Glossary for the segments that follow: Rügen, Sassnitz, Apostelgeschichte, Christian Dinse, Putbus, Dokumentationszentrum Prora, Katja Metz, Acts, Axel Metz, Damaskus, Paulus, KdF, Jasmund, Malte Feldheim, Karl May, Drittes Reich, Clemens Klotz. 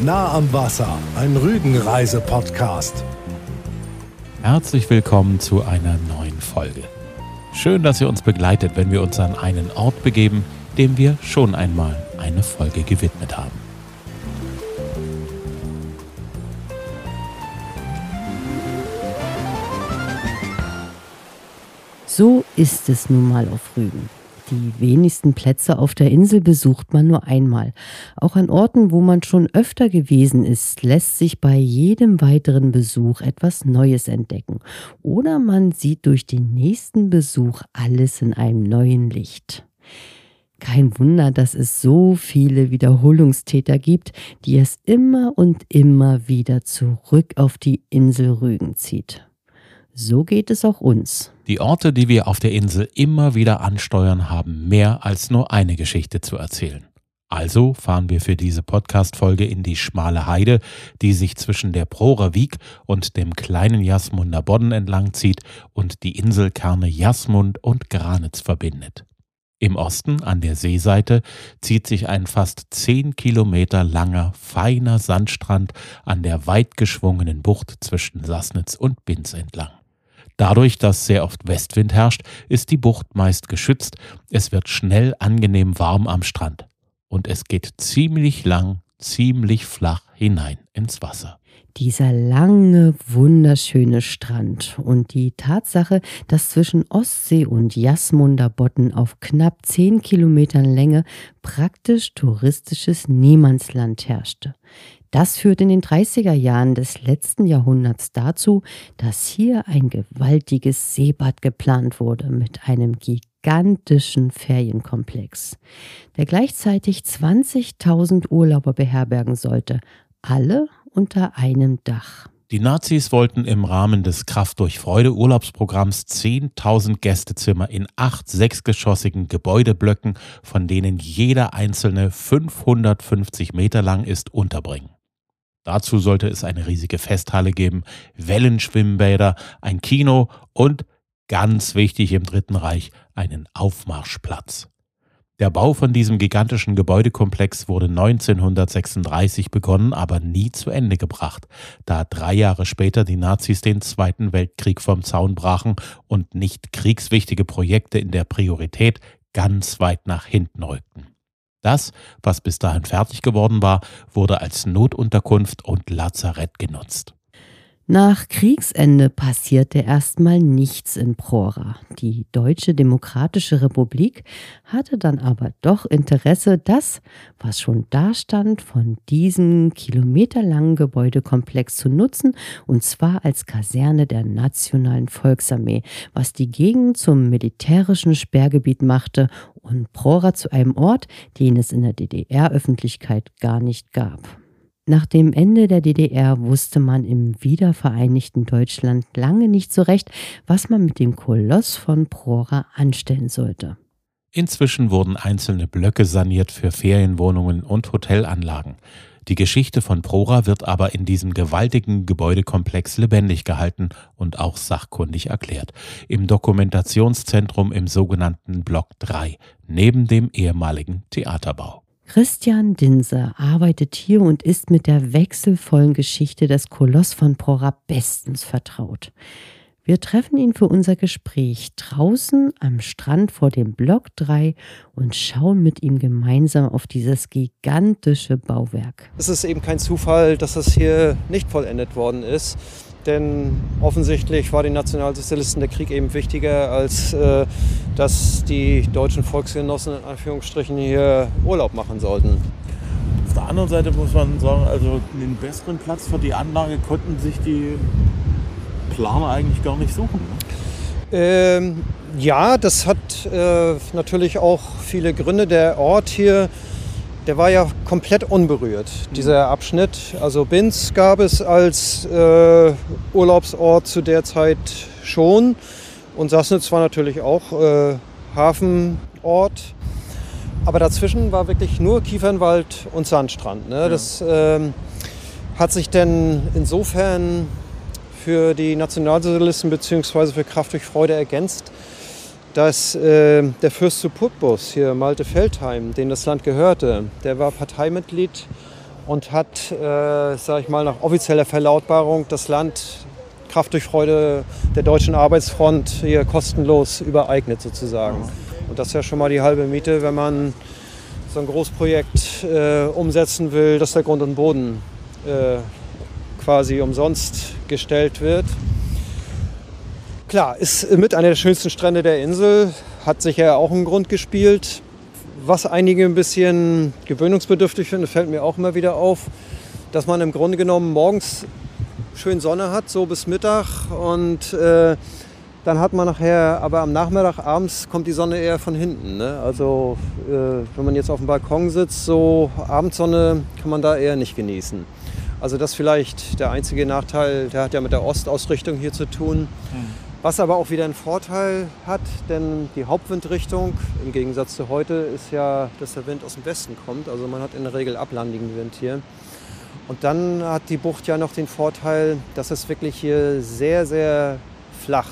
Nah am Wasser, ein Rügen-Reise-Podcast. Herzlich willkommen zu einer neuen Folge. Schön, dass ihr uns begleitet, wenn wir uns an einen Ort begeben, dem wir schon einmal eine Folge gewidmet haben. So ist es nun mal auf Rügen. Die wenigsten Plätze auf der Insel besucht man nur einmal. Auch an Orten, wo man schon öfter gewesen ist, lässt sich bei jedem weiteren Besuch etwas Neues entdecken. Oder man sieht durch den nächsten Besuch alles in einem neuen Licht. Kein Wunder, dass es so viele Wiederholungstäter gibt, die es immer und immer wieder zurück auf die Insel Rügen zieht. So geht es auch uns. Die Orte, die wir auf der Insel immer wieder ansteuern, haben mehr als nur eine Geschichte zu erzählen. Also fahren wir für diese Podcast-Folge in die schmale Heide, die sich zwischen der Prorer Wiek und dem kleinen Jasmunder Bodden entlang zieht und die Inselkerne Jasmund und Granitz verbindet. Im Osten, an der Seeseite, zieht sich ein fast 10 Kilometer langer, feiner Sandstrand an der weit geschwungenen Bucht zwischen Sassnitz und Binz entlang. Dadurch, dass sehr oft Westwind herrscht, ist die Bucht meist geschützt, es wird schnell angenehm warm am Strand und es geht ziemlich lang, ziemlich flach hinein ins Wasser. Dieser lange, wunderschöne Strand und die Tatsache, dass zwischen Ostsee und Jasmunder Bodden auf knapp 10 Kilometern Länge praktisch touristisches Niemandsland herrschte. Das führte in den 30er Jahren des letzten Jahrhunderts dazu, dass hier ein gewaltiges Seebad geplant wurde mit einem gigantischen Ferienkomplex, der gleichzeitig 20.000 Urlauber beherbergen sollte, alle unter einem Dach. Die Nazis wollten im Rahmen des Kraft-durch-Freude-Urlaubsprogramms 10.000 Gästezimmer in 8 sechsgeschossigen Gebäudeblöcken, von denen jeder einzelne 550 Meter lang ist, unterbringen. Dazu sollte es eine riesige Festhalle geben, Wellenschwimmbäder, ein Kino und, ganz wichtig im Dritten Reich, einen Aufmarschplatz. Der Bau von diesem gigantischen Gebäudekomplex wurde 1936 begonnen, aber nie zu Ende gebracht, da 3 Jahre später die Nazis den Zweiten Weltkrieg vom Zaun brachen und nicht kriegswichtige Projekte in der Priorität ganz weit nach hinten rückten. Das, was bis dahin fertig geworden war, wurde als Notunterkunft und Lazarett genutzt. Nach Kriegsende passierte erstmal nichts in Prora. Die Deutsche Demokratische Republik hatte dann aber doch Interesse, das, was schon da stand, von diesem kilometerlangen Gebäudekomplex zu nutzen, und zwar als Kaserne der Nationalen Volksarmee, was die Gegend zum militärischen Sperrgebiet machte und Prora zu einem Ort, den es in der DDR-Öffentlichkeit gar nicht gab. Nach dem Ende der DDR wusste man im wiedervereinigten Deutschland lange nicht so recht, was man mit dem Koloss von Prora anstellen sollte. Inzwischen wurden einzelne Blöcke saniert für Ferienwohnungen und Hotelanlagen. Die Geschichte von Prora wird aber in diesem gewaltigen Gebäudekomplex lebendig gehalten und auch sachkundig erklärt. Im Dokumentationszentrum im sogenannten Block 3, neben dem ehemaligen Theaterbau. Christian Dinse arbeitet hier und ist mit der wechselvollen Geschichte des Koloss von Prora bestens vertraut. Wir treffen ihn für unser Gespräch draußen am Strand vor dem Block 3 und schauen mit ihm gemeinsam auf dieses gigantische Bauwerk. Es ist eben kein Zufall, dass das hier nicht vollendet worden ist, denn offensichtlich war den Nationalsozialisten der Krieg eben wichtiger, als dass die deutschen Volksgenossen in Anführungsstrichen hier Urlaub machen sollten. Auf der anderen Seite muss man sagen, also einen besseren Platz für die Anlage konnten sich die Planer eigentlich gar nicht suchen. Ja, das hat natürlich auch viele Gründe. Der Ort hier, der war ja komplett unberührt, dieser Abschnitt. Also Binz gab es als Urlaubsort zu der Zeit schon. Und Sassnitz war natürlich auch Hafenort. Aber dazwischen war wirklich nur Kiefernwald und Sandstrand, ne? Ja. Das hat sich denn insofern für die Nationalsozialisten bzw. für Kraft durch Freude ergänzt, dass der Fürst zu Putbus, hier Malte Feldheim, dem das Land gehörte, der war Parteimitglied und hat, sage ich mal, nach offizieller Verlautbarung das Land Kraft durch Freude der deutschen Arbeitsfront hier kostenlos übereignet sozusagen. Und das ist ja schon mal die halbe Miete, wenn man so ein Großprojekt umsetzen will, dass der Grund und Boden quasi umsonst gestellt wird. Klar, ist mit einer der schönsten Strände der Insel, hat sicher auch einen Grund gespielt. Was einige ein bisschen gewöhnungsbedürftig finden, fällt mir auch immer wieder auf, dass man im Grunde genommen morgens schön Sonne hat, so bis Mittag, und dann hat man nachher, aber am Nachmittag, abends kommt die Sonne eher von hinten, ne? Also wenn man jetzt auf dem Balkon sitzt, so Abendsonne kann man da eher nicht genießen. Also das ist vielleicht der einzige Nachteil, der hat ja mit der Ostausrichtung hier zu tun. Was aber auch wieder einen Vorteil hat, denn die Hauptwindrichtung, im Gegensatz zu heute, ist ja, dass der Wind aus dem Westen kommt. Also man hat in der Regel ablandigen Wind hier. Und dann hat die Bucht ja noch den Vorteil, dass es wirklich hier sehr, sehr flach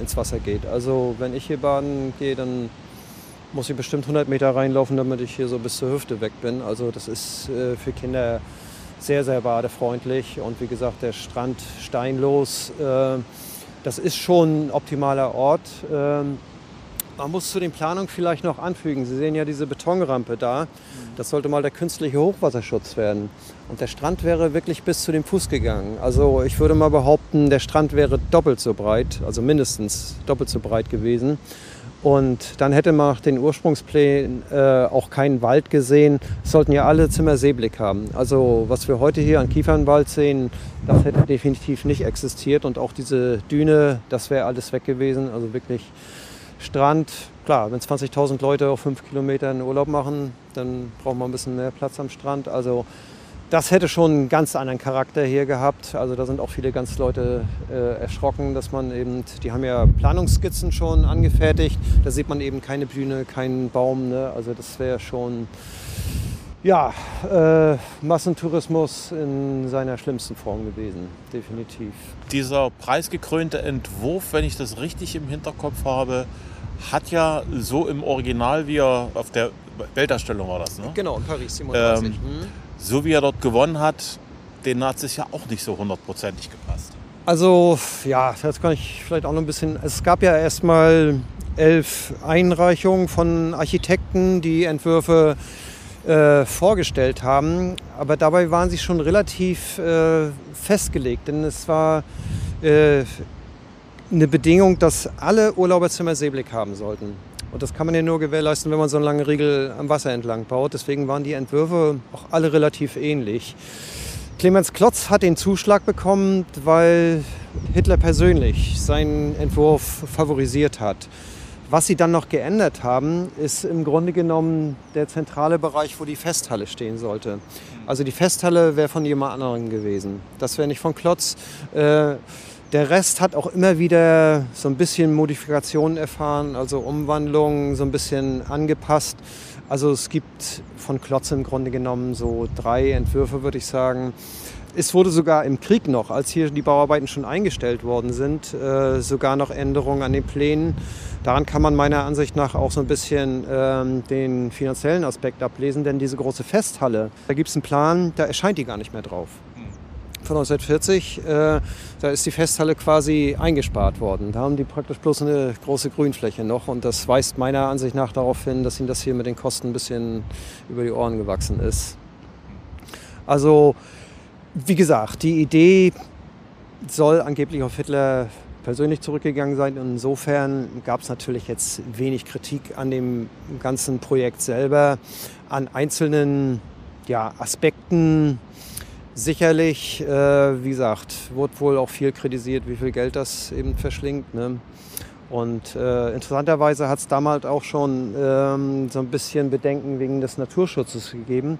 ins Wasser geht. Also wenn ich hier baden gehe, dann muss ich bestimmt 100 Meter reinlaufen, damit ich hier so bis zur Hüfte weg bin. Also das ist für Kinder sehr, sehr badefreundlich. Und wie gesagt, der Strand steinlos. Das ist schon ein optimaler Ort. Man muss zu den Planungen vielleicht noch anfügen. Sie sehen ja diese Betonrampe da. Das sollte mal der künstliche Hochwasserschutz werden. Und der Strand wäre wirklich bis zu dem Fuß gegangen. Also ich würde mal behaupten, der Strand wäre doppelt so breit, also mindestens doppelt so breit gewesen. Und dann hätte man nach den Ursprungsplänen auch keinen Wald gesehen. Es sollten ja alle Zimmer Seeblick haben. Also was wir heute hier an Kiefernwald sehen, das hätte definitiv nicht existiert. Und auch diese Düne, das wäre alles weg gewesen. Also wirklich Strand. Klar, wenn 20.000 Leute auf 5 Kilometern Urlaub machen, dann braucht man ein bisschen mehr Platz am Strand. Also das hätte schon einen ganz anderen Charakter hier gehabt. Also da sind auch viele ganz Leute erschrocken, dass man eben, die haben ja Planungsskizzen schon angefertigt. Da sieht man eben keine Bühne, keinen Baum, ne? Also das wäre schon, ja, Massentourismus in seiner schlimmsten Form gewesen, definitiv. Dieser preisgekrönte Entwurf, wenn ich das richtig im Hinterkopf habe, hat ja so im Original, wie er auf der Weltausstellung war das, ne? Genau, in Paris 37. So wie er dort gewonnen hat, den Nazis ja auch nicht so hundertprozentig gepasst. Also ja, das kann ich vielleicht auch noch ein bisschen. Es gab ja erstmal 11 Einreichungen von Architekten, die Entwürfe vorgestellt haben. Aber dabei waren sie schon relativ festgelegt, denn es war eine Bedingung, dass alle Urlauberzimmer Seeblick haben sollten. Und das kann man ja nur gewährleisten, wenn man so einen langen Riegel am Wasser entlang baut. Deswegen waren die Entwürfe auch alle relativ ähnlich. Clemens Klotz hat den Zuschlag bekommen, weil Hitler persönlich seinen Entwurf favorisiert hat. Was sie dann noch geändert haben, ist im Grunde genommen der zentrale Bereich, wo die Festhalle stehen sollte. Also die Festhalle wäre von jemand anderem gewesen. Das wäre nicht von Klotz. Der Rest hat auch immer wieder so ein bisschen Modifikationen erfahren, also Umwandlungen, so ein bisschen angepasst. Also es gibt von Klotz im Grunde genommen so 3 Entwürfe, würde ich sagen. Es wurde sogar im Krieg noch, als hier die Bauarbeiten schon eingestellt worden sind, sogar noch Änderungen an den Plänen. Daran kann man meiner Ansicht nach auch so ein bisschen den finanziellen Aspekt ablesen, denn diese große Festhalle, da gibt es einen Plan, da erscheint die gar nicht mehr drauf. Von 1940, da ist die Festhalle quasi eingespart worden. Da haben die praktisch bloß eine große Grünfläche noch und das weist meiner Ansicht nach darauf hin, dass ihnen das hier mit den Kosten ein bisschen über die Ohren gewachsen ist. Also, wie gesagt, die Idee soll angeblich auf Hitler persönlich zurückgegangen sein und insofern gab es natürlich jetzt wenig Kritik an dem ganzen Projekt selber, an einzelnen, ja, Aspekten. Sicherlich, wie gesagt, wurde wohl auch viel kritisiert, wie viel Geld das eben verschlingt, ne? Und interessanterweise hat es damals auch schon so ein bisschen Bedenken wegen des Naturschutzes gegeben.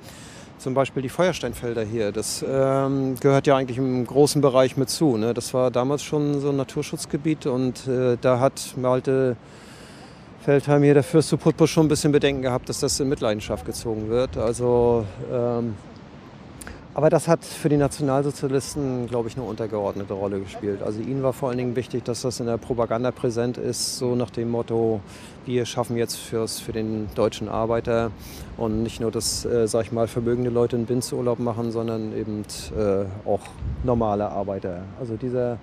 Zum Beispiel die Feuersteinfelder hier, das gehört ja eigentlich im großen Bereich mit zu, ne? Das war damals schon so ein Naturschutzgebiet und da hat Malte Feldheim hier, der Fürst zu Putbus, schon ein bisschen Bedenken gehabt, dass das in Mitleidenschaft gezogen wird. Also Aber das hat für die Nationalsozialisten, glaube ich, eine untergeordnete Rolle gespielt. Also ihnen war vor allen Dingen wichtig, dass das in der Propaganda präsent ist, so nach dem Motto, wir schaffen jetzt für den deutschen Arbeiter und nicht nur, dass, sag ich mal, vermögende Leute einen Binzurlaub machen, sondern eben auch normale Arbeiter. Also dieser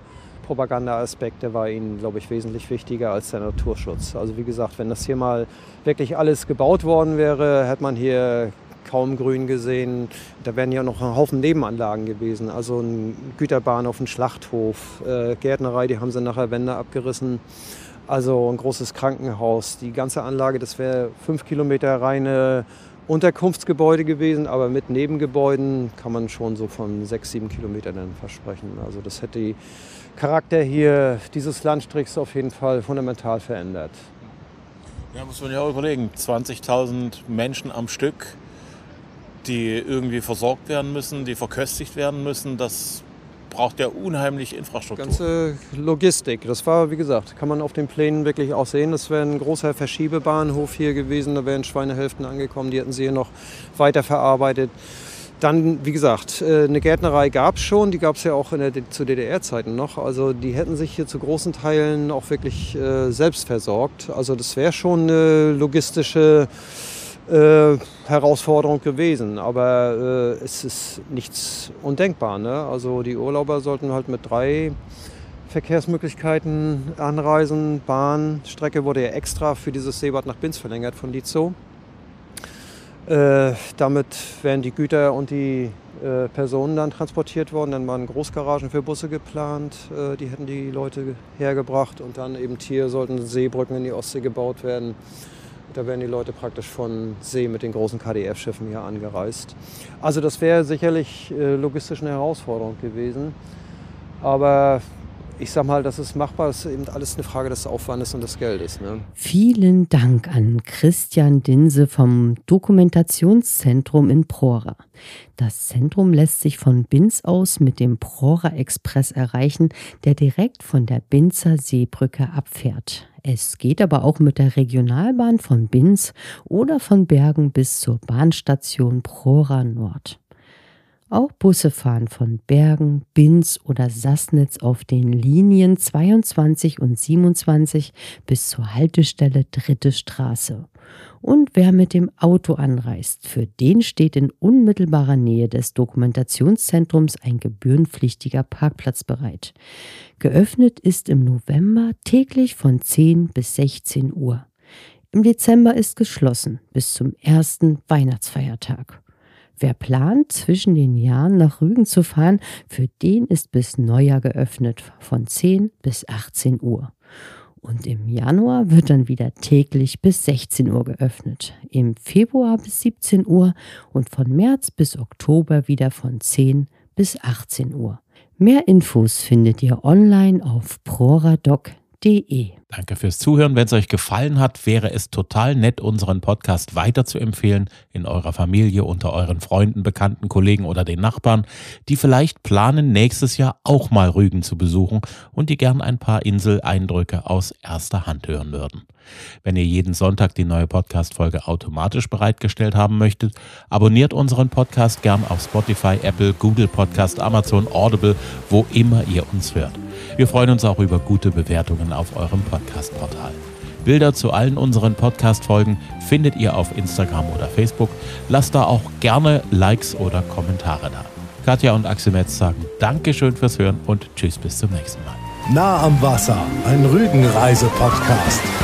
Propaganda-Aspekt, der war ihnen, glaube ich, wesentlich wichtiger als der Naturschutz. Also wie gesagt, wenn das hier mal wirklich alles gebaut worden wäre, hätte man hier kaum Grün gesehen. Da wären ja noch ein Haufen Nebenanlagen gewesen. Also ein Güterbahnhof, ein Schlachthof, Gärtnerei, die haben sie nachher Wände abgerissen. Also ein großes Krankenhaus. Die ganze Anlage, das wäre 5 Kilometer reine Unterkunftsgebäude gewesen, aber mit Nebengebäuden kann man schon so von 6, 7 Kilometern dann versprechen. Also das hätte den Charakter hier dieses Landstrichs auf jeden Fall fundamental verändert. Ja, muss man ja auch überlegen. 20.000 Menschen am Stück, die irgendwie versorgt werden müssen, die verköstigt werden müssen, das braucht ja unheimlich Infrastruktur. Ganze Logistik, das war, wie gesagt, kann man auf den Plänen wirklich auch sehen, das wäre ein großer Verschiebebahnhof hier gewesen, da wären Schweinehälften angekommen, die hätten sie hier noch weiterverarbeitet. Dann, wie gesagt, eine Gärtnerei gab es schon, die gab es ja auch zu DDR-Zeiten noch. Also die hätten sich hier zu großen Teilen auch wirklich selbst versorgt. Also das wäre schon eine logistische Herausforderung gewesen, aber es ist nichts undenkbar, ne? Also die Urlauber sollten halt mit 3 Verkehrsmöglichkeiten anreisen. Bahnstrecke wurde ja extra für dieses Seebad nach Binz verlängert von Lietzow. Damit wären die Güter und die Personen dann transportiert worden. Dann waren Großgaragen für Busse geplant, die hätten die Leute hergebracht und dann eben hier sollten Seebrücken in die Ostsee gebaut werden. Da wären die Leute praktisch von See mit den großen KdF-Schiffen hier angereist. Also das wäre sicherlich logistisch eine Herausforderung gewesen. Aber ich sag mal, das ist machbar. Das ist eben alles eine Frage des Aufwandes und des Geldes, ne? Vielen Dank an Christian Dinse vom Dokumentationszentrum in Prora. Das Zentrum lässt sich von Binz aus mit dem Prora-Express erreichen, der direkt von der Binzer Seebrücke abfährt. Es geht aber auch mit der Regionalbahn von Binz oder von Bergen bis zur Bahnstation Prora Nord. Auch Busse fahren von Bergen, Binz oder Sassnitz auf den Linien 22 und 27 bis zur Haltestelle 3. Straße. Und wer mit dem Auto anreist, für den steht in unmittelbarer Nähe des Dokumentationszentrums ein gebührenpflichtiger Parkplatz bereit. Geöffnet ist im November täglich von 10 bis 16 Uhr. Im Dezember ist geschlossen bis zum ersten Weihnachtsfeiertag. Wer plant, zwischen den Jahren nach Rügen zu fahren, für den ist bis Neujahr geöffnet von 10 bis 18 Uhr. Und im Januar wird dann wieder täglich bis 16 Uhr geöffnet, im Februar bis 17 Uhr und von März bis Oktober wieder von 10 bis 18 Uhr. Mehr Infos findet ihr online auf proradoc.de. Danke fürs Zuhören. Wenn es euch gefallen hat, wäre es total nett, unseren Podcast weiterzuempfehlen in eurer Familie, unter euren Freunden, Bekannten, Kollegen oder den Nachbarn, die vielleicht planen, nächstes Jahr auch mal Rügen zu besuchen und die gern ein paar Insel-Eindrücke aus erster Hand hören würden. Wenn ihr jeden Sonntag die neue Podcast-Folge automatisch bereitgestellt haben möchtet, abonniert unseren Podcast gern auf Spotify, Apple, Google Podcast, Amazon, Audible, wo immer ihr uns hört. Wir freuen uns auch über gute Bewertungen auf eurem Podcast-Portal. Bilder zu allen unseren Podcast-Folgen findet ihr auf Instagram oder Facebook. Lasst da auch gerne Likes oder Kommentare da. Katja und Axel Metz sagen Dankeschön fürs Hören und tschüss bis zum nächsten Mal. Nah am Wasser, ein Rügen-Reise-Podcast.